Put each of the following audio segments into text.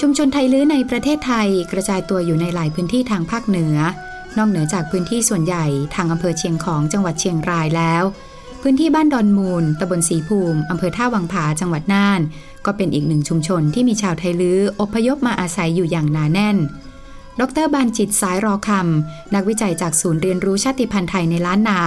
ชุมชนไทยลื้อในประเทศไทยกระจายตัวอยู่ในหลายพื้นที่ทางภาคเหนือนอกเหนือจากพื้นที่ส่วนใหญ่ทางอำเภอเชียงของจังหวัดเชียงรายแล้วพื้นที่บ้านดอนมูลตำบลศรีภูมิอำเภอท่าวังผาจังหวัดน่านก็เป็นอีกหนึ่งชุมชนที่มีชาวไทยลื้ออพยพมาอาศัยอยู่อย่างหนาแน่นดร.บานจิตสายรอคำนักวิจัยจากศูนย์เรียนรู้ชาติพันธุ์ไทยในล้านนา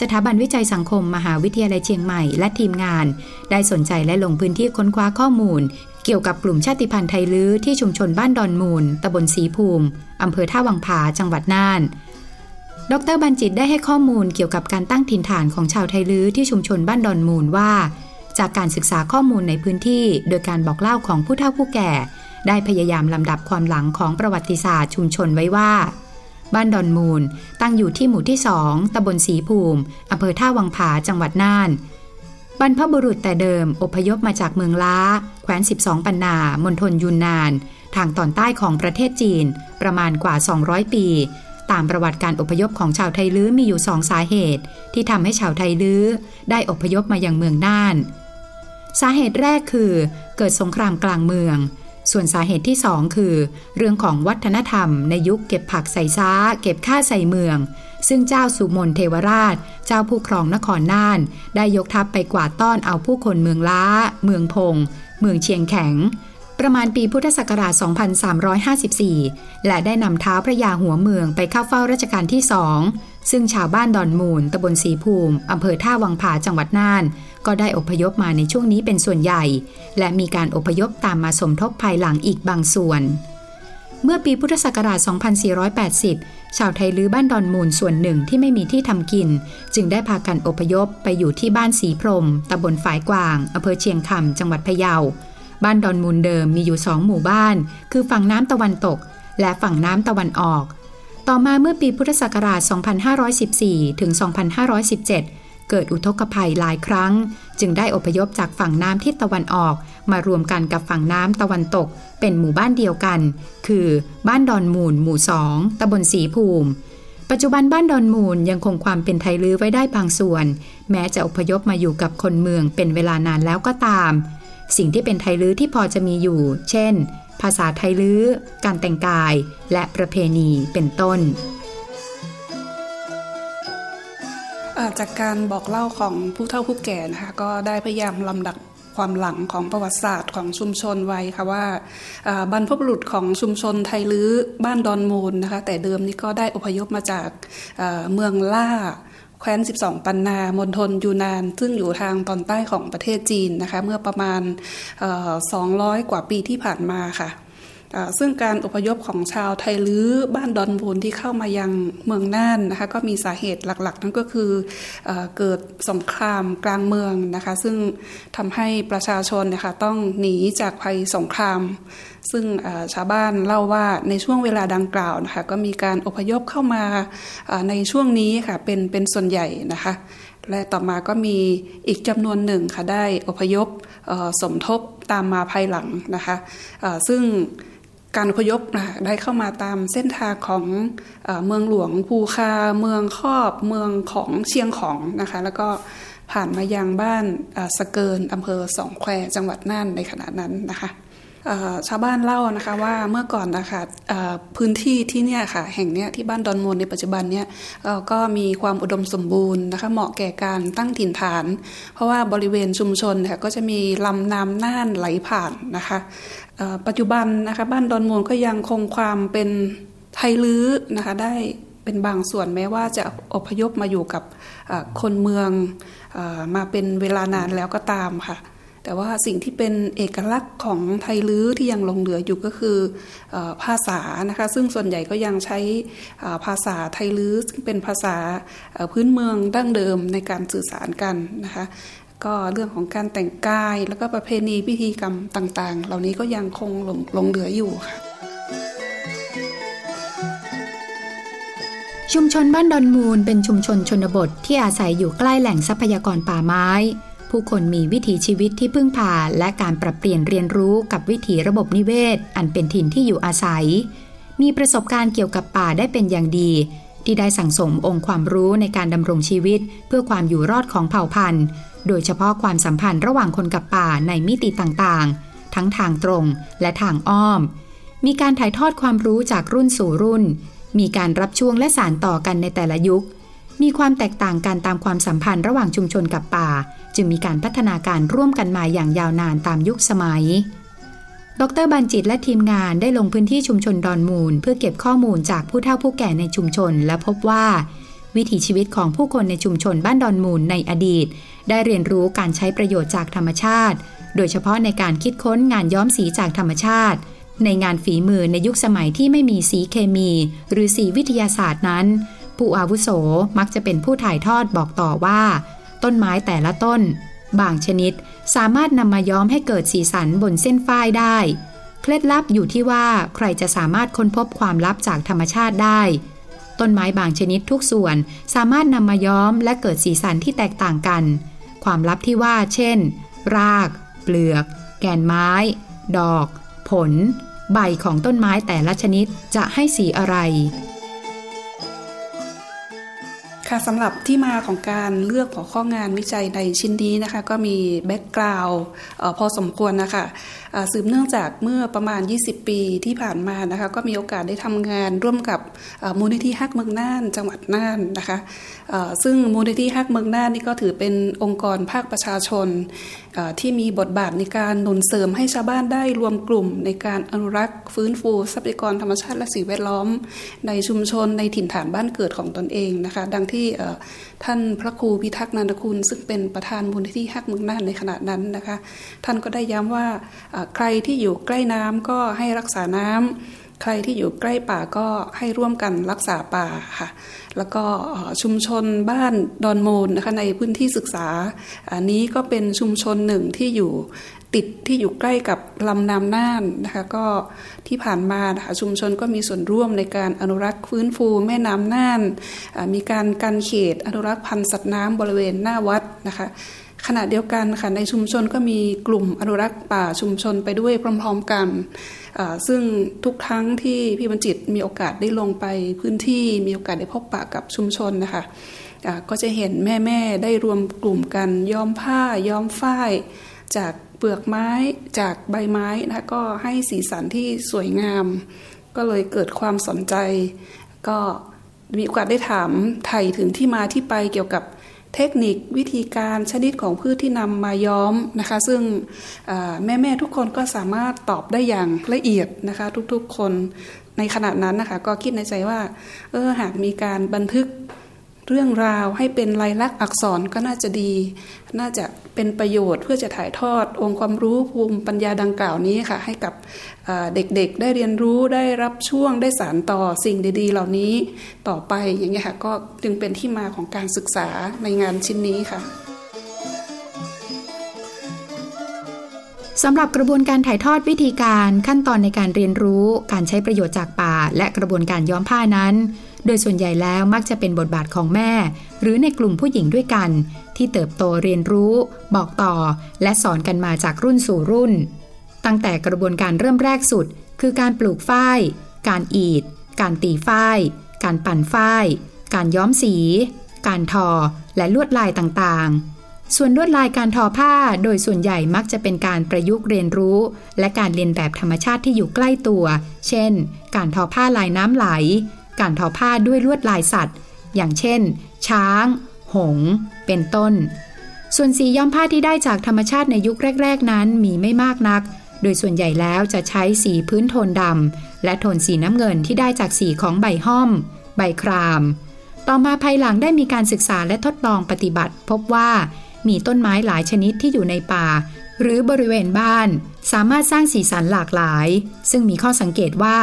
สถาบันวิจัยสังคมมหาวิทยาลัยเชียงใหม่และทีมงานได้สนใจและลงพื้นที่ค้นคว้าข้อมูลเกี่ยวกับกลุ่มชาติพันธุ์ไทยลื้อที่ชุมชนบ้านดอนมูลตำบลศรีภูมิอำเภอท่าวังผาจังหวัดน่านดร.บานจิตได้ให้ข้อมูลเกี่ยวกับการตั้งถิ่นฐานของชาวไทยลื้อที่ชุมชนบ้านดอนมูลว่าจากการศึกษาข้อมูลในพื้นที่โดยการบอกเล่าของผู้เฒ่าผู้แก่ได้พยายามลำดับความหลังของประวัติศาสตร์ชุมชนไว้ว่าบ้านดอนมูลตั้งอยู่ที่หมู่ที่2ตำบลศรีภูมิอำเภอท่าวังผาจังหวัดน่านบรรพบุรุษแต่เดิมอพยพมาจากเมืองล้าแคว้น12ปันนามณฑลยูนนานทางตอนใต้ของประเทศจีนประมาณกว่า200ปีตามประวัติการอพยพของชาวไทยลื้อมีอยู่2สาเหตุที่ทำให้ชาวไทยลื้อได้อพยพมายังเมืองน่านสาเหตุแรกคือเกิดสงครามกลางเมืองส่วนสาเหตุที่2คือเรื่องของวัฒนธรรมในยุคเก็บผักใส่ซ้าเก็บข้าใส่เมืองซึ่งเจ้าสุมนเทวราชเจ้าผู้ครองนครน่านได้ยกทัพไปกวาดต้อนเอาผู้คนเมืองล้าเมืองพงเมืองเชียงแข็งประมาณปีพุทธศักราช2354และได้นำท้าวพระยาหัวเมืองไปเข้าเฝ้ารัชกาลที่2ซึ่งชาวบ้านดอนมูลตำบลศรีภูมิอำเภอท่าวังผาจังหวัดน่านก็ได้อพยพมาในช่วงนี้เป็นส่วนใหญ่และมีการอพยพตามมาสมทบภายหลังอีกบางส่วนเมื่อปีพุทธศักราช2480ชาวไทยลื้อบ้านดอนมูลส่วนหนึ่งที่ไม่มีที่ทำกินจึงได้พากันอพยพไปอยู่ที่บ้านศรีพรมตำบลฝายกวางอำเภอเชียงคำจังหวัดพะเยาบ้านดอนมูลเดิมมีอยู่2หมู่บ้านคือฝั่งน้ำตะวันตกและฝั่งน้ำตะวันออกต่อมาเมื่อปีพุทธศักราช2514ถึง2517เกิดอุทกภัยหลายครั้งจึงได้อพยพจากฝั่งน้ำทิศตะวันออกมารวมกันกับฝั่งน้ำตะวันตกเป็นหมู่บ้านเดียวกันคือบ้านดอนมูลหมู่2ตำบลศรีภูมิปัจจุบันบ้านดอนมูลยังคงความเป็นไทยลื้อไว้ได้บางส่วนแม้จะอพยพมาอยู่กับคนเมืองเป็นเวลานานแล้วก็ตามสิ่งที่เป็นไทยลื้อที่พอจะมีอยู่เช่นภาษาไทยลื้อการแต่งกายและประเพณีเป็นต้นจากการบอกเล่าของผู้เฒ่าผู้แก่นะคะก็ได้พยายามลำดับความหลังของประวัติศาสตร์ของชุมชนไว้ค่ะว่าบรรพบุรุษของชุมชนไทยลื้อบ้านดอนมูลนะคะแต่เดิมนี่ก็ได้อพยพมาจากเมืองล่าแคว้น12ปันนามณฑลยูนนานซึ่งอยู่ทางตอนใต้ของประเทศจีนนะคะเมื่อประมาณ200กว่าปีที่ผ่านมาค่ะซึ่งการอพยพของชาวไทยลื้อบ้านดอนมูลที่เข้ามายังเมืองน่านนะคะก็มีสาเหตุหลักๆนั่นก็คือเกิดสงครามกลางเมืองนะคะซึ่งทำให้ประชาชนนะคะต้องหนีจากภัยสงครามซึ่งชาวบ้านเล่าว่าในช่วงเวลาดังกล่าวนะคะก็มีการอพยพเข้ามาในช่วงนี้ค่ะเป็นส่วนใหญ่นะคะและต่อมาก็มีอีกจำนวนหนึ่งค่ะได้อพยพสมทบตามมาภายหลังนะคะซึ่งการอพยพได้เข้ามาตามเส้นทางของเมืองหลวงภูคาเมืองคอบเมืองของเชียงของนะคะแล้วก็ผ่านมายังบ้านสะเกินอำเภอสองแควจังหวัดน่านในขณะนั้นนะคะชาวบ้านเล่านะคะว่าเมื่อก่อนนะคะพื้นที่ที่เนี่ยค่ะแห่งเนี้ยที่บ้านดอนมูลในปัจจุบันเนี่ยก็มีความอุดมสมบูรณ์นะคะเหมาะแก่การตั้งถิ่นฐานเพราะว่าบริเวณชุมชนค่ะก็จะมีลำน้ำน่านไหลผ่านนะคะปัจจุบันนะคะบ้านดอนมูลก็ยังคงความเป็นไทยลื้อนะคะได้เป็นบางส่วนแม้ว่าจะอพยพมาอยู่กับคนเมืองมาเป็นเวลานานแล้วก็ตามค่ะแต่ว่าสิ่งที่เป็นเอกลักษณ์ของไทยลื้อที่ยังหลงเหลืออยู่ก็คือภาษานะคะซึ่งส่วนใหญ่ก็ยังใช้ภาษาไทยลื้อซึ่งเป็นภาษาพื้นเมืองดั้งเดิมในการสื่อสารกันนะคะ ก็เรื่องของการแต่งกายแล้วก็ประเพณีพิธีกรรมต่างๆเหล่านี้ก็ยังคงหลงเหลืออยู่ค่ะชุมชนบ้านดอนมูลเป็นชุมชนชนบทที่อาศัยอยู่ใกล้แหล่งทรัพยากรป่าไม้ผู้คนมีวิถีชีวิตที่พึ่งพาและการปรับเปลี่ยนเรียนรู้กับวิถีระบบนิเวศอันเป็นถิ่นที่อยู่อาศัยมีประสบการณ์เกี่ยวกับป่าได้เป็นอย่างดีที่ได้สั่งสมองค์ความรู้ในการดำรงชีวิตเพื่อความอยู่รอดของเผ่าพันธุ์โดยเฉพาะความสัมพันธ์ระหว่างคนกับป่าในมิติต่างๆทั้งทางตรงและทางอ้อมมีการถ่ายทอดความรู้จากรุ่นสู่รุ่นมีการรับช่วงและสานต่อกันในแต่ละยุคมีความแตกต่างกันตามความสัมพันธ์ระหว่างชุมชนกับป่าจึงมีการพัฒนาการร่วมกันมาอย่างยาวนานตามยุคสมัยดร.บัญจิตและทีมงานได้ลงพื้นที่ชุมชนดอนมูลเพื่อเก็บข้อมูลจากผู้เฒ่าผู้แก่ในชุมชนและพบว่าวิถีชีวิตของผู้คนในชุมชนบ้านดอนมูลในอดีตได้เรียนรู้การใช้ประโยชน์จากธรรมชาติโดยเฉพาะในการคิดค้นงานย้อมสีจากธรรมชาติในงานฝีมือในยุคสมัยที่ไม่มีสีเคมีหรือสีวิทยาศาสตร์นั้นผู้อาวุโสมักจะเป็นผู้ถ่ายทอดบอกต่อว่าต้นไม้แต่ละต้นบางชนิดสามารถนำมาย้อมให้เกิดสีสันบนเส้นฝ้ายได้เคล็ดลับอยู่ที่ว่าใครจะสามารถค้นพบความลับจากธรรมชาติได้ต้นไม้บางชนิดทุกส่วนสามารถนำมาย้อมและเกิดสีสันที่แตกต่างกันความลับที่ว่าเช่นรากเปลือกแกนไม้ดอกผลใบของต้นไม้แต่ละชนิดจะให้สีอะไรค่ะสำหรับที่มาของการเลือกหัวข้องานวิจัยในชิ้นนี้นะคะก็มีแบ็กกราวด์พอสมควรนะคะสืบเนื่องจากเมื่อประมาณ20ปีที่ผ่านมานะคะก็มีโอกาสได้ทำงานร่วมกับมูลนิธิฮักเมืองน่านจังหวัดน่านนะคะซึ่งมูลนิธิฮักเมืองน่านนี่ก็ถือเป็นองค์กรภาคประชาชนที่มีบทบาทในการหนุนเสริมให้ชาวบ้านได้รวมกลุ่มในการอนุรักษ์ฟื้นฟูทรัพยากรธรรมชาติและสิ่งแวดล้อมในชุมชนในถิ่นฐานบ้านเกิดของตนเองนะคะดังที่ท่านพระครูพิทักษ์นันทคุณซึ่งเป็นประธานมูลนิธิฮักเมืองน่านในขณะนั้นนะคะท่านก็ได้ย้ำว่าใครที่อยู่ใกล้น้ำก็ให้รักษาน้ำใครที่อยู่ใกล้ป่าก็ให้ร่วมกันรักษาป่าค่ะแล้วก็ชุมชนบ้านดอนมูลนะคะในพื้นที่ศึกษาอันนี้ก็เป็นชุมชนหนึ่งที่อยู่ใกล้กับลำน้ำน่านนะคะก็ที่ผ่านมานะคะชุมชนก็มีส่วนร่วมในการอนุรักษ์ฟื้นฟูแม่น้ำน่านมีการกันเขตอนุรักษ์พันธุ์สัตว์น้ำบริเวณหน้าวัดนะคะขณะเดียวกันค่ะในชุมชนก็มีกลุ่มอนุรักษ์ป่าชุมชนไปด้วยพร้อมๆกันซึ่งทุกครั้งที่พี่บัญจิตมีโอกาสได้ลงไปพื้นที่มีโอกาสได้พบปะกับชุมชนนะคะก็จะเห็นแม่ๆได้รวมกลุ่มกันย้อมผ้าย้อมฝ้ายจากเปลือกไม้จากใบไม้นะคะก็ให้สีสันที่สวยงามก็เลยเกิดความสนใจก็มีโอกาสได้ถามไทยถึงที่มาที่ไปเกี่ยวกับเทคนิควิธีการชนิดของพืชที่นำมาย้อมนะคะซึ่งแม่ๆทุกคนก็สามารถตอบได้อย่างละเอียดนะคะทุกๆคนในขณะนั้นนะคะก็คิดในใจว่าหากมีการบันทึกเรื่องราวให้เป็นลายลักษณ์อักษรก็น่าจะดีน่าจะเป็นประโยชน์เพื่อจะถ่ายทอดองค์ความรู้ภูมิปัญญาดังกล่าวนี้ค่ะให้กับเด็กๆได้เรียนรู้ได้รับช่วงได้สานต่อสิ่งดีๆเหล่านี้ต่อไปอย่างเงี้ยค่ะก็จึงเป็นที่มาของการศึกษาในงานชิ้นนี้ค่ะสำหรับกระบวนการถ่ายทอดวิธีการขั้นตอนในการเรียนรู้การใช้ประโยชน์จากป่าและกระบวนการย้อมผ้านั้นโดยส่วนใหญ่แล้วมักจะเป็นบทบาทของแม่หรือในกลุ่มผู้หญิงด้วยกันที่เติบโตเรียนรู้บอกต่อและสอนกันมาจากรุ่นสู่รุ่นตั้งแต่กระบวนการเริ่มแรกสุดคือการปลูกฝ้ายการอีดการตีฝ้ายการปั่นฝ้ายการย้อมสีการทอและลวดลายต่างๆส่วนลวดลายการทอผ้าโดยส่วนใหญ่มักจะเป็นการประยุกต์เรียนรู้และการเรียนแบบธรรมชาติที่อยู่ใกล้ตัวเช่นการทอผ้าลายน้ำไหลการทอผ้าด้วยลวดลายสัตว์อย่างเช่นช้างหงส์เป็นต้นส่วนสีย้อมผ้าที่ได้จากธรรมชาติในยุคแรกๆนั้นมีไม่มากนักโดยส่วนใหญ่แล้วจะใช้สีพื้นโทนดำและโทนสีน้ำเงินที่ได้จากสีของใบห้อมใบครามต่อมาภายหลังได้มีการศึกษาและทดลองปฏิบัติพบว่ามีต้นไม้หลายชนิดที่อยู่ในป่าหรือบริเวณบ้านสามารถสร้างสีสันหลากหลายซึ่งมีข้อสังเกตว่า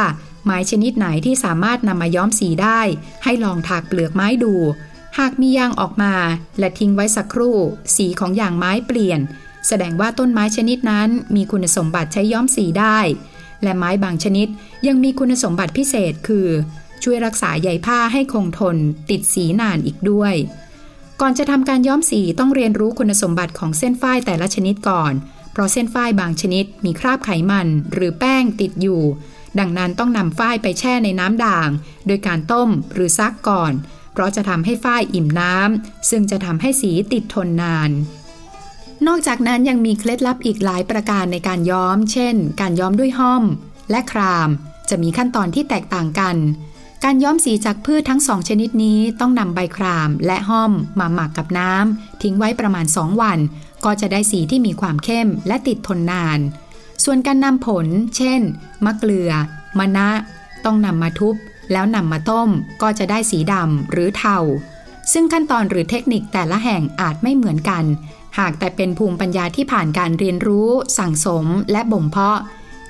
ไม้ชนิดไหนที่สามารถนำมาย้อมสีได้ให้ลองถากเปลือกไม้ดู หากมียางออกมาและทิ้งไว้สักครู่สีของยางไม้เปลี่ยนแสดงว่าต้นไม้ชนิดนั้นมีคุณสมบัติใช้ย้อมสีได้และไม้บางชนิดยังมีคุณสมบัติพิเศษคือช่วยรักษาใยผ้าให้คงทนติดสีนานอีกด้วยก่อนจะทำการย้อมสีต้องเรียนรู้คุณสมบัติของเส้นฝ้ายแต่ละชนิดก่อนเพราะเส้นฝ้ายบางชนิดมีคราบไขมันหรือแป้งติดอยู่ดังนั้นต้องนำฝ้ายไปแช่ในน้ำด่างโดยการต้มหรือซักก่อนเพราะจะทำให้ฝ้ายอิ่มน้ำซึ่งจะทำให้สีติดทนนานนอกจากนั้นยังมีเคล็ดลับอีกหลายประการในการย้อมเช่นการย้อมด้วยห้อมและครามจะมีขั้นตอนที่แตกต่างกันการย้อมสีจากพืชทั้งสองชนิดนี้ต้องนำใบครามและห้อมมาหมักกับน้ำทิ้งไว้ประมาณ2วันก็จะได้สีที่มีความเข้มและติดทนนานส่วนการนำผลเช่นมะเกลือมะนะต้องนำมาทุบแล้วนำมาต้มก็จะได้สีดำหรือเทาซึ่งขั้นตอนหรือเทคนิคแต่ละแห่งอาจไม่เหมือนกันหากแต่เป็นภูมิปัญญาที่ผ่านการเรียนรู้สั่งสมและบ่มเพาะ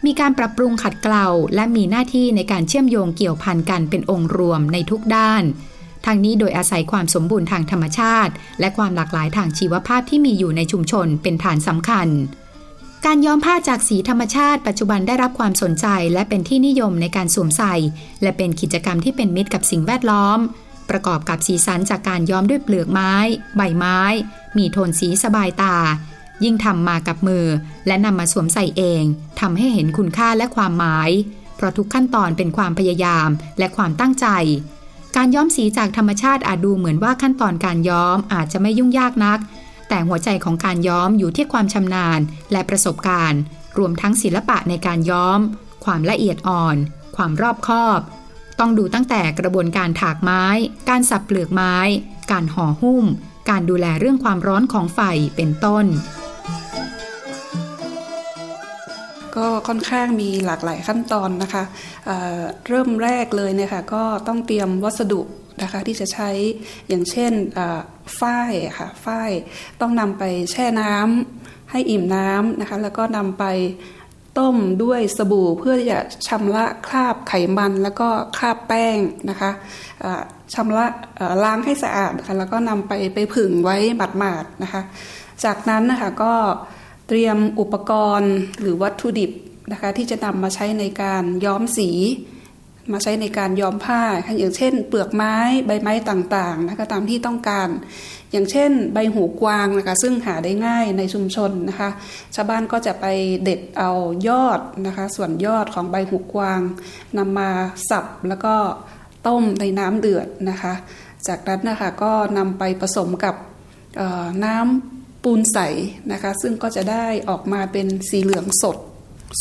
มีการปรับปรุงขัดเกลาและมีหน้าที่ในการเชื่อมโยงเกี่ยวพันกันเป็นองค์รวมในทุกด้านทางนี้โดยอาศัยความสมบูรณ์ทางธรรมชาติและความหลากหลายทางชีวภาพที่มีอยู่ในชุมชนเป็นฐานสำคัญการย้อมผ้าจากสีธรรมชาติปัจจุบันได้รับความสนใจและเป็นที่นิยมในการสวมใส่และเป็นกิจกรรมที่เป็นมิตรกับสิ่งแวดล้อมประกอบกับสีสันจากการย้อมด้วยเปลือกไม้ใบไม้มีโทนสีสบายตายิ่งทำมากับมือและนำมาสวมใส่เองทำให้เห็นคุณค่าและความหมายเพราะทุกขั้นตอนเป็นความพยายามและความตั้งใจการย้อมสีจากธรรมชาติอาจดูเหมือนว่าขั้นตอนการย้อมอาจจะไม่ยุ่งยากนักแต่หัวใจของการย้อมอยู่ที่ความชำนาญและประสบการณ์รวมทั้งศิลปะในการย้อมความละเอียดอ่อนความรอบคอบต้องดูตั้งแต่กระบวนการถากไม้การสับเปลือกไม้การห่อหุ้มการดูแลเรื่องความร้อนของไฟเป็นต้นก็ค่อนข้างมีหลากหลายขั้นตอนนะคะ เริ่มแรกเลยเนี่ยค่ะก็ต้องเตรียมวัสดุนะคะที่จะใช้อย่างเช่นฝ้ายค่ะฝ้ายต้องนำไปแช่น้ำให้อิ่มน้ำนะคะแล้วก็นำไปต้มด้วยสบู่เพื่อจะชำระคราบไขมันแล้วก็คราบแป้งนะคะชำระล้างให้สะอาดค่ะแล้วก็นำไปผึ่งไว้หมาดๆนะคะจากนั้นนะคะก็เตรียมอุปกรณ์หรือวัตถุดิบนะคะที่จะนำมาใช้ในการย้อมสีมาใช้ในการย้อมผ้าอย่างเช่นเปลือกไม้ใบไม้ต่างๆนะคะตามที่ต้องการอย่างเช่นใบหูกวางนะคะซึ่งหาได้ง่ายในชุมชนนะคะชาวบ้านก็จะไปเด็ดเอายอดนะคะส่วนยอดของใบหูกวางนำมาสับแล้วก็ต้มในน้ำเดือดนะคะจากนั้นนะคะก็นำไปผสมกับน้ำปูนใสนะคะซึ่งก็จะได้ออกมาเป็นสีเหลืองสด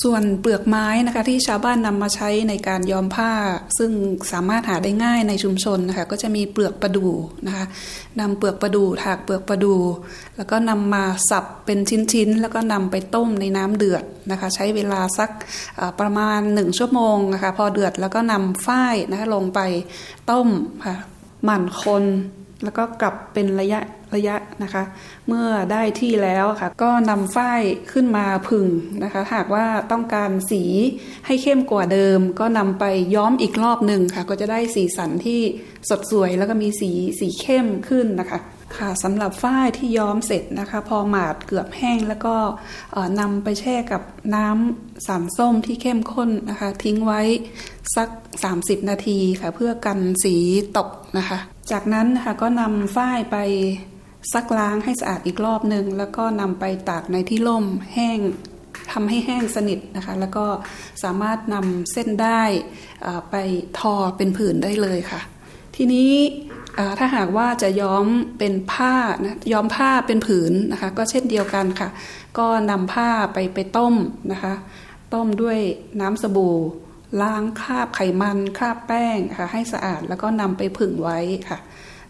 ส่วนเปลือกไม้นะคะที่ชาวบ้านนำมาใช้ในการย้อมผ้าซึ่งสามารถหาได้ง่ายในชุมชนนะคะก็จะมีเปลือกประดู่นะคะนำเปลือกประดู่ถากเปลือกประดู่แล้วก็นำมาสับเป็นชิ้นๆแล้วก็นำไปต้มในน้ำเดือดนะคะใช้เวลาสักประมาณ1ชั่วโมงนะคะพอเดือดแล้วก็นำฝ้ายนะคะลงไปต้มค่ะหมั่นคนแล้วก็กลับเป็นระยะนะคะเมื่อได้ที่แล้วค่ะก็นำฝ้ายขึ้นมาผึ่งนะคะหากว่าต้องการสีให้เข้มกว่าเดิมก็นำไปย้อมอีกรอบหนึ่งค่ะก็จะได้สีสันที่สดสวยแล้วก็มีสีเข้มขึ้นนะคะค่ะสำหรับฝ้ายที่ย้อมเสร็จนะคะพอหมาดเกือบแห้งแล้วก็นำไปแช่กับน้ำสารส้มที่เข้มข้นนะคะทิ้งไว้สัก30นาทีค่ะเพื่อกันสีตกนะคะจากนั้นนะคะก็นำฝ้ายไปซักล้างให้สะอาดอีกรอบนึงแล้วก็นำไปตากในที่ร่มแห้งทำให้แห้งสนิทนะคะแล้วก็สามารถนำเส้นได้ไปทอเป็นผืนได้เลยค่ะทีนี้ถ้าหากว่าจะย้อมเป็นผ้านะย้อมผ้าเป็นผืนนะคะก็เช่นเดียวกันค่ะก็นำผ้าไปต้มนะคะต้มด้วยน้ำสบู่ล้างคราบไขมันคราบแป้งค่ะให้สะอาดแล้วก็นำไปผึ่งไว้ค่ะ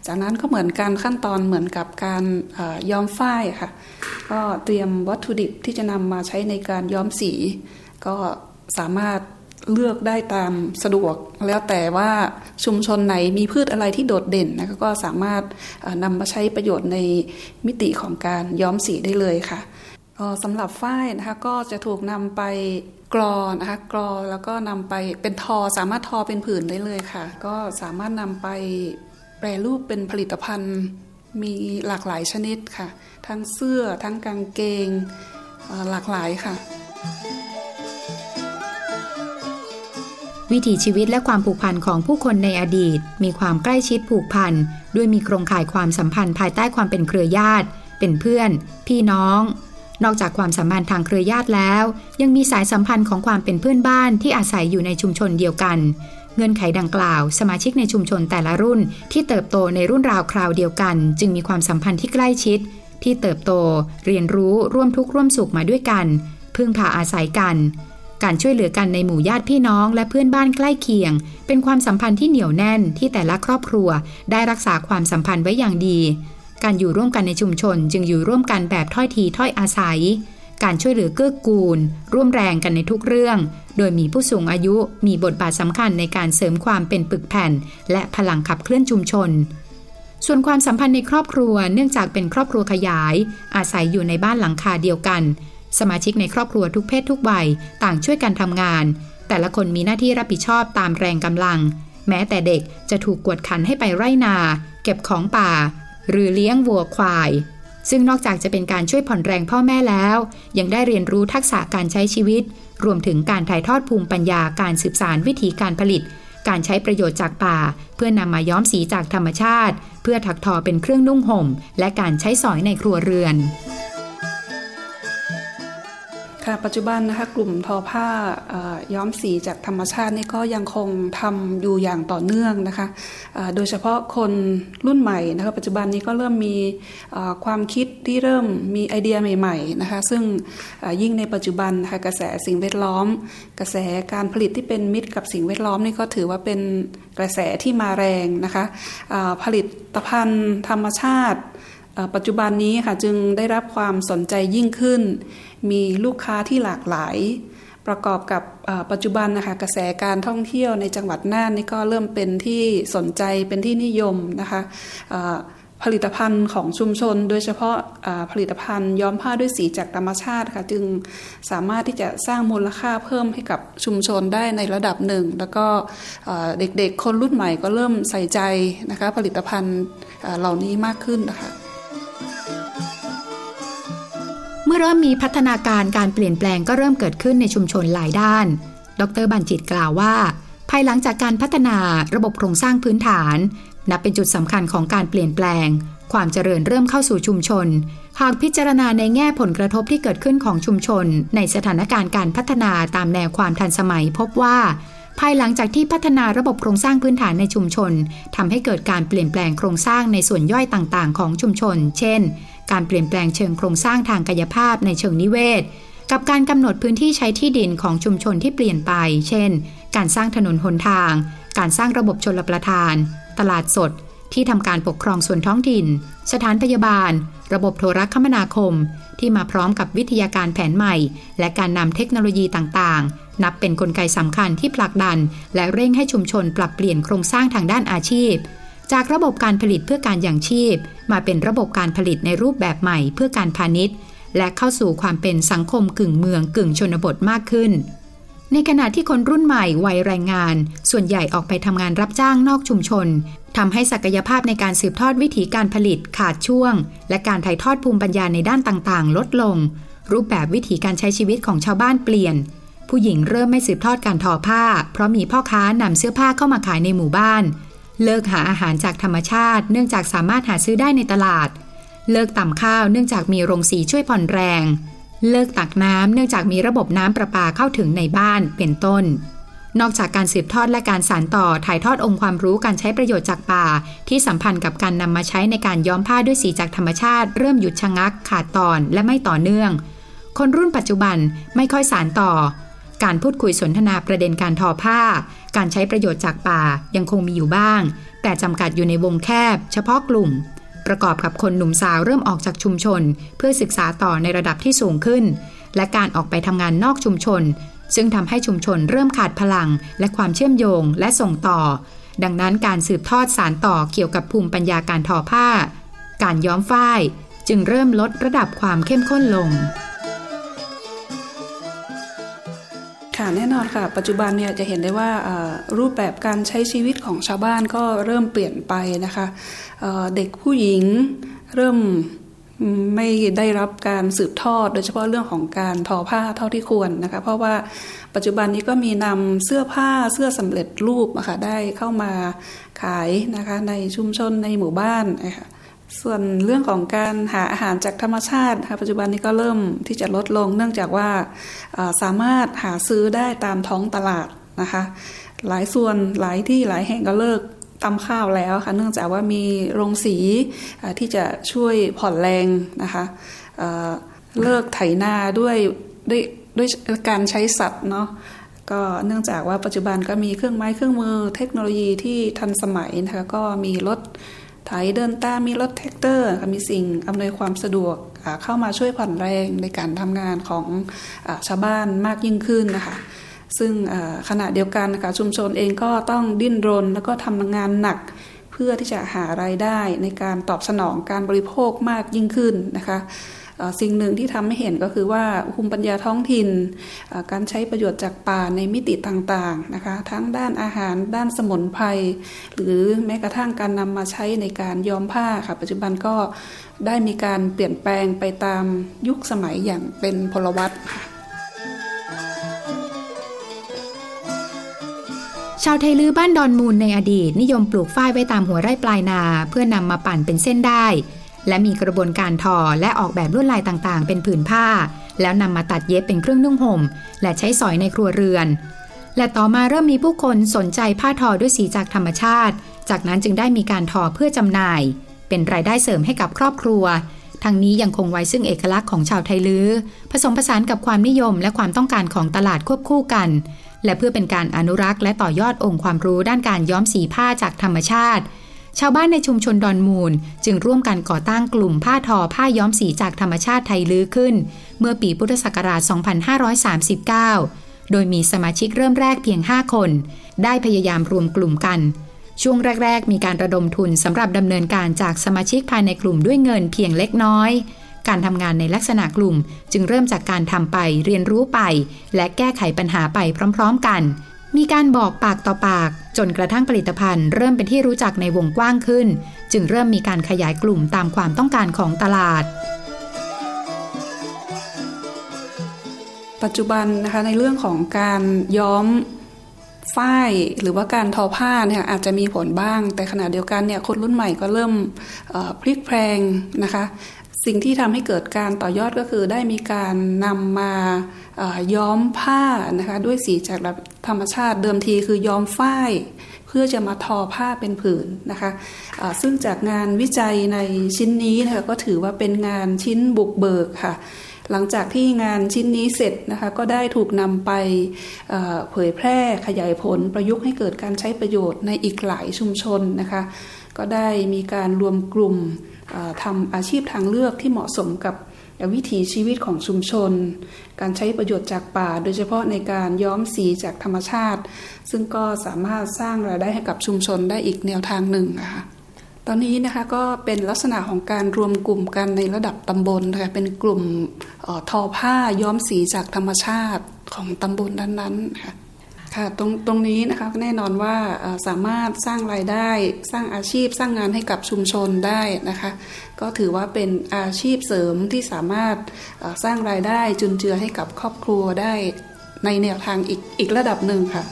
จากนั้นก็เหมือนกันขั้นตอนเหมือนกับการย้อมฝ้ายค่ะก็เตรียมวัตถุดิบที่จะนำมาใช้ในการย้อมสีก็สามารถเลือกได้ตามสะดวกแล้วแต่ว่าชุมชนไหนมีพืชอะไรที่โดดเด่นนะคะก็สามารถนำมาใช้ประโยชน์ในมิติของการย้อมสีได้เลยค่ะสำหรับฝ้ายนะคะก็จะถูกนำไปกรอนะคะกรอแล้วก็นำไปเป็นทอสามารถทอเป็นผืนได้เลยค่ะก็สามารถนำไป แปรรูปเป็นผลิตภัณฑ์มีหลากหลายชนิดค่ะทั้งเสื้อทั้งกางเกงหลากหลายค่ะวิถีชีวิตและความผูกพันของผู้คนในอดีตมีความใกล้ชิดผูกพันด้วยมีโครงข่ายความสัมพันธ์ภายใต้ความเป็นเครือญาติเป็นเพื่อนพี่น้องนอกจากความสัมพันธ์ทางเครือญาติแล้วยังมีสายสัมพันธ์ของความเป็นเพื่อนบ้านที่อาศัยอยู่ในชุมชนเดียวกันเงื่อนไขดังกล่าวสมาชิกในชุมชนแต่ละรุ่นที่เติบโตในรุ่นราวคราวเดียวกันจึงมีความสัมพันธ์ที่ใกล้ชิดที่เติบโตเรียนรู้ร่วมทุกข์ร่วมสุขมาด้วยกันพึ่งพาอาศัยกันการช่วยเหลือกันในหมู่ญาติพี่น้องและเพื่อนบ้านใกล้เคียงเป็นความสัมพันธ์ที่เหนียวแน่นที่แต่ละครอบครัวได้รักษาความสัมพันธ์ไว้อย่างดีการอยู่ร่วมกันในชุมชนจึงอยู่ร่วมกันแบบถ้อยทีถ้อยอาศัยการช่วยเหลือเกื้อกูลร่วมแรงกันในทุกเรื่องโดยมีผู้สูงอายุมีบทบาทสำคัญในการเสริมความเป็นปึกแผ่นและพลังขับเคลื่อนชุมชนส่วนความสัมพันธ์ในครอบครัวเนื่องจากเป็นครอบครัวขยายอาศัยอยู่ในบ้านหลังคาเดียวกันสมาชิกในครอบครัวทุกเพศทุกวัยต่างช่วยกันทำงานแต่ละคนมีหน้าที่รับผิดชอบตามแรงกำลังแม้แต่เด็กจะถูกกวดขันให้ไปไร่นาเก็บของป่าหรือเลี้ยงวัวควายซึ่งนอกจากจะเป็นการช่วยผ่อนแรงพ่อแม่แล้วยังได้เรียนรู้ทักษะการใช้ชีวิตรวมถึงการถ่ายทอดภูมิปัญญาการสืบสานวิธีการผลิตการใช้ประโยชน์จากป่าเพื่อนำมาย้อมสีจากธรรมชาติเพื่อถักทอเป็นเครื่องนุ่งห่มและการใช้สอยในครัวเรือนค่ะปัจจุบันนะคะกลุ่มทอผ้าย้อมสีจากธรรมชาตินี่ก็ยังคงทำอยู่อย่างต่อเนื่องนะคะโดยเฉพาะคนรุ่นใหม่นะคะปัจจุบันนี้ก็เริ่มมีความคิดที่เริ่มมีไอเดียใหม่ๆนะคะซึ่งยิ่งในปัจจุบันนะคะกระแสสิ่งแวดล้อมกระแสการผลิตที่เป็นมิตรกับสิ่งแวดล้อมนี่ก็ถือว่าเป็นกระแสที่มาแรงนะคะผลิตภัณฑ์ธรรมชาติปัจจุบันนี้ค่ะจึงได้รับความสนใจยิ่งขึ้นมีลูกค้าที่หลากหลายประกอบกับปัจจุบันนะคะกระแสการท่องเที่ยวในจังหวัดน่านนี่ก็เริ่มเป็นที่สนใจเป็นที่นิยมนะคะผลิตภัณฑ์ของชุมชนโดยเฉพาะผลิตภัณฑ์ย้อมผ้าด้วยสีจากธรรมชาติค่ะจึงสามารถที่จะสร้างมูลค่าเพิ่มให้กับชุมชนได้ในระดับหนึ่งแล้วก็เด็กๆคนรุ่นใหม่ก็เริ่มใส่ใจนะคะผลิตภัณฑ์เหล่านี้มากขึ้นนะคะเมื่อเริ่มมีพัฒนาการการเปลี่ยนแปลงก็เริ่มเกิดขึ้นในชุมชนหลายด้านดร.บัญจิตกล่าวว่าภายหลังจากการพัฒนาระบบโครงสร้างพื้นฐานนับเป็นจุดสำคัญของการเปลี่ยนแปลงความเจริญเริ่มเข้าสู่ชุมชนหากพิจารณาในแง่ผลกระทบที่เกิดขึ้นของชุมชนในสถานการณ์การพัฒนาตามแนวความทันสมัยพบว่าภายหลังจากที่พัฒนาระบบโครงสร้างพื้นฐานในชุมชนทำให้เกิดการเปลี่ยนแปลงโครงสร้างในส่วนย่อยต่างๆของชุมชนเช่นการเปลี่ยนแปลงเชิงโครงสร้างทางกายภาพในเชิงนิเวศกับการกำหนดพื้นที่ใช้ที่ดินของชุมชนที่เปลี่ยนไปเช่นการสร้างถนนหนทางการสร้างระบบชลประทานตลาดสดที่ทำการปกครองส่วนท้องถิ่นสถานพยาบาลระบบโทรคมนาคมที่มาพร้อมกับวิทยาการแผนใหม่และการนำเทคโนโลยีต่างๆนับเป็นกลไกสำคัญที่ผลักดันและเร่งให้ชุมชนปรับเปลี่ยนโครงสร้างทางด้านอาชีพจากระบบการผลิตเพื่อการยังชีพมาเป็นระบบการผลิตในรูปแบบใหม่เพื่อการพาณิชย์และเข้าสู่ความเป็นสังคมกึ่งเมืองกึ่งชนบทมากขึ้นในขณะที่คนรุ่นใหม่วัยแรงงานส่วนใหญ่ออกไปทำงานรับจ้างนอกชุมชนทำให้ศักยภาพในการสืบทอดวิถีการผลิตขาดช่วงและการถ่ายทอดภูมิปัญญาในด้านต่างๆลดลงรูปแบบวิถีการใช้ชีวิตของชาวบ้านเปลี่ยนผู้หญิงเริ่มไม่สืบทอดการทอผ้าเพราะมีพ่อค้านำเสื้อผ้าเข้ามาขายในหมู่บ้านเลิกหาอาหารจากธรรมชาติเนื่องจากสามารถหาซื้อได้ในตลาดเลิกตำข้าวเนื่องจากมีโรงสีช่วยผ่อนแรงเลิกตักน้ำเนื่องจากมีระบบน้ำประปาเข้าถึงในบ้านเป็นต้นนอกจากการสืบทอดและการสานต่อถ่ายทอดองค์ความรู้การใช้ประโยชน์จากป่าที่สัมพันธ์กับการนำมาใช้ในการย้อมผ้าด้วยสีจากธรรมชาติเริ่มหยุดชะงักขาดตอนและไม่ต่อเนื่องคนรุ่นปัจจุบันไม่ค่อยสานต่อการพูดคุยสนทนาประเด็นการทอผ้าการใช้ประโยชน์จากป่ายังคงมีอยู่บ้างแต่จำกัดอยู่ในวงแคบเฉพาะกลุ่มประกอบกับคนหนุ่มสาวเริ่มออกจากชุมชนเพื่อศึกษาต่อในระดับที่สูงขึ้นและการออกไปทำงานนอกชุมชนซึ่งทำให้ชุมชนเริ่มขาดพลังและความเชื่อมโยงและส่งต่อดังนั้นการสืบทอดสานต่อเกี่ยวกับภูมิปัญญาการทอผ้าการย้อมฝ้ายจึงเริ่มลดระดับความเข้มข้นลง ค่ะแน่นอนค่ะปัจจุบันเนี่ยจะเห็นได้ว่ารูปแบบการใช้ชีวิตของชาวบ้านก็เริ่มเปลี่ยนไปนะคะเด็กผู้หญิงเริ่มไม่ได้รับการสืบทอดโดยเฉพาะเรื่องของการทอผ้าเท่าที่ควรนะคะเพราะว่าปัจจุบันนี้ก็มีนำเสื้อผ้าเสื้อสำเร็จรูปนะคะได้เข้ามาขายนะคะในชุมชนในหมู่บ้านนะคะส่วนเรื่องของการหาอาหารจากธรรมชาตินะคะปัจจุบันนี้ก็เริ่มที่จะลดลงเนื่องจากว่าสามารถหาซื้อได้ตามท้องตลาดนะคะหลายส่วนหลายที่หลายแห่งก็เลิกตำข้าวแล้วค่ะเนื่องจากว่ามีโรงสีที่จะช่วยผ่อนแรงนะคะเลิกไถนาด้วยการใช้สัตว์เนาะก็เนื่องจากว่าปัจจุบันก็มีเครื่องไม้เครื่องมือเทคโนโลยีที่ทันสมัยนะคะก็มีรถไถเดินตามมีรถแท็กเตอร์มีสิ่งอำนวยความสะดวกเข้ามาช่วยผ่อนแรงในการทำงานของชาวบ้านมากยิ่งขึ้นนะคะซึ่งขณะเดียวกันนะคะชุมชนเองก็ต้องดิ้นรนแล้วก็ทำงานหนักเพื่อที่จะหารายได้ในการตอบสนองการบริโภคมากยิ่งขึ้นนะคะสิ่งหนึ่งที่ทำให้เห็นก็คือว่าภูมิปัญญาท้องถิ่นการใช้ประโยชน์จากป่าในมิติต่างๆนะคะทั้งด้านอาหารด้านสมุนไพรหรือแม้กระทั่งการนำมาใช้ในการย้อมผ้าค่ะปัจจุบันก็ได้มีการเปลี่ยนแปลงไปตามยุคสมัยอย่างเป็นพลวัตชาวไทลือบ้านดอนมูลในอดีตนิยมปลูกฝ้ายไว้ตามหัวไร่ปลายนาเพื่อนำมาปั่นเป็นเส้นได้และมีกระบวนการทอและออกแบบลวดลายต่างๆเป็นผืนผ้าแล้วนำมาตัดเย็บเป็นเครื่องนุ่งห่มและใช้สอยในครัวเรือนและต่อมาเริ่มมีผู้คนสนใจผ้าทอด้วยสีจากธรรมชาติจากนั้นจึงได้มีการทอเพื่อจำหน่ายเป็นรายได้เสริมให้กับครอบครัวทั้งนี้ยังคงไว้ซึ่งเอกลักษณ์ของชาวไทลือผสมผสานกับความนิยมและความต้องการของตลาดควบคู่กันและเพื่อเป็นการอนุรักษ์และต่อยอดองค์ความรู้ด้านการย้อมสีผ้าจากธรรมชาติชาวบ้านในชุมชนดอนมูลจึงร่วมกันก่อตั้งกลุ่มผ้าทอผ้าย้อมสีจากธรรมชาติไทลือขึ้นเมื่อปีพุทธศักราช 2539 โดยมีสมาชิกเริ่มแรกเพียง 5 คนได้พยายามรวมกลุ่มกันช่วงแรกๆมีการระดมทุนสำหรับดำเนินการจากสมาชิกภายในกลุ่มด้วยเงินเพียงเล็กน้อยการทำงานในลักษณะกลุ่มจึงเริ่มจากการทำไปเรียนรู้ไปและแก้ไขปัญหาไปพร้อมๆกันมีการบอกปากต่อปากจนกระทั่งผลิตภัณฑ์เริ่มเป็นที่รู้จักในวงกว้างขึ้นจึงเริ่มมีการขยายกลุ่มตามความต้องการของตลาดปัจจุบันนะคะในเรื่องของการย้อมฝ้ายหรือว่าการทอผ้าเนี่ยอาจจะมีผลบ้างแต่ขณะเดียวกันเนี่ยคนรุ่นใหม่ก็เริ่มพลิกแพลงนะคะสิ่งที่ทำให้เกิดการต่อยอดก็คือได้มีการนำมาย้อมผ้านะคะด้วยสีจากธรรมชาติเดิมทีคือย้อมฝ้ายเพื่อจะมาทอผ้าเป็นผืนนะคะซึ่งจากงานวิจัยในชิ้นนี้นะคะก็ถือว่าเป็นงานชิ้นบุกเบิกค่ะหลังจากที่งานชิ้นนี้เสร็จนะคะก็ได้ถูกนำไปเผยแพร่ขยายผลประยุกต์ให้เกิดการใช้ประโยชน์ในอีกหลายชุมชนนะคะก็ได้มีการรวมกลุ่มทำอาชีพทางเลือกที่เหมาะสมกับวิถีชีวิตของชุมชนการใช้ประโยชน์จากป่าโดยเฉพาะในการย้อมสีจากธรรมชาติซึ่งก็สามารถสร้างรายได้ให้กับชุมชนได้อีกแนวทางหนึ่งค่ะตอนนี้นะคะก็เป็นลักษณะของการรวมกลุ่มกันในระดับตำบลค่ะเป็นกลุ่มทอผ้าย้อมสีจากธรรมชาติของตำบลนั้นๆค่ะค่ะตรงนี้นะคะแน่นอนว่าสามารถสร้างรายได้สร้างอาชีพสร้างงานให้กับชุมชนได้นะคะก็ถือว่าเป็นอาชีพเสริมที่สามารถสร้างรายได้จุนเจือให้กับครอบครัวได้ในแนวทางอีกระดับหนึ่งค่ะ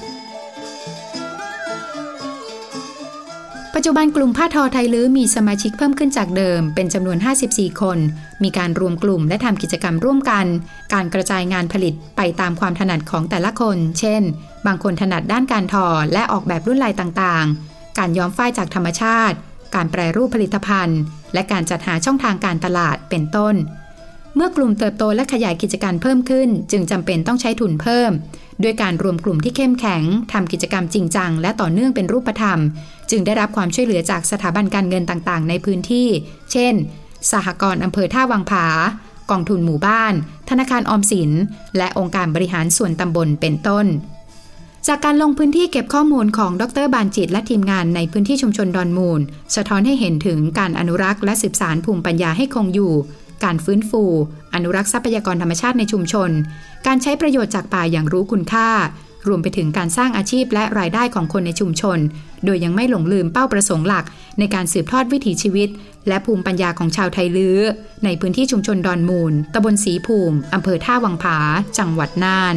ปัจจุบันกลุ่มผ้าทอไทลือมีสมาชิกเพิ่มขึ้นจากเดิมเป็นจำนวน54คนมีการรวมกลุ่มและทำกิจกรรมร่วมกันการกระจายงานผลิตไปตามความถนัดของแต่ละคนเช่นบางคนถนัดด้านการทอและออกแบบลวดลายต่างๆการย้อมฝ้ายจากธรรมชาติการแปรรูปผลิตภัณฑ์และการจัดหาช่องทางการตลาดเป็นต้นเมื่อกลุ่มเติบโตและขยายกิจการเพิ่มขึ้นจึงจำเป็นต้องใช้ทุนเพิ่มด้วยการรวมกลุ่มที่เข้มแข็งทำกิจกรรมจริงจังและต่อเนื่องเป็นรูปธรรมจึงได้รับความช่วยเหลือจากสถาบันการเงินต่างๆในพื้นที่เช่นสหกรณ์อำเภอท่าวังผากองทุนหมู่บ้านธนาคารออมสินและองค์การบริหารส่วนตำบลเป็นต้นจากการลงพื้นที่เก็บข้อมูลของดร.บานจิตและทีมงานในพื้นที่ชุมชนดอนมูลสะท้อนให้เห็นถึงการอนุรักษ์และสืบสานภูมิปัญญาให้คงอยู่ การฟื้นฟูอนุรักษ์ทรัพยากรธรรมชาติในชุมชนการใช้ประโยชน์จากป่าอย่างรู้คุณค่ารวมไปถึงการสร้างอาชีพและรายได้ของคนในชุมชนโดยยังไม่หลงลืมเป้าประสงค์หลักในการสืบทอดวิถีชีวิตและภูมิปัญญาของชาวไทยลื้อในพื้นที่ชุมชนดอนมูลตำบลศรีภูมิอำเภอท่าวังผาจังหวัดน่าน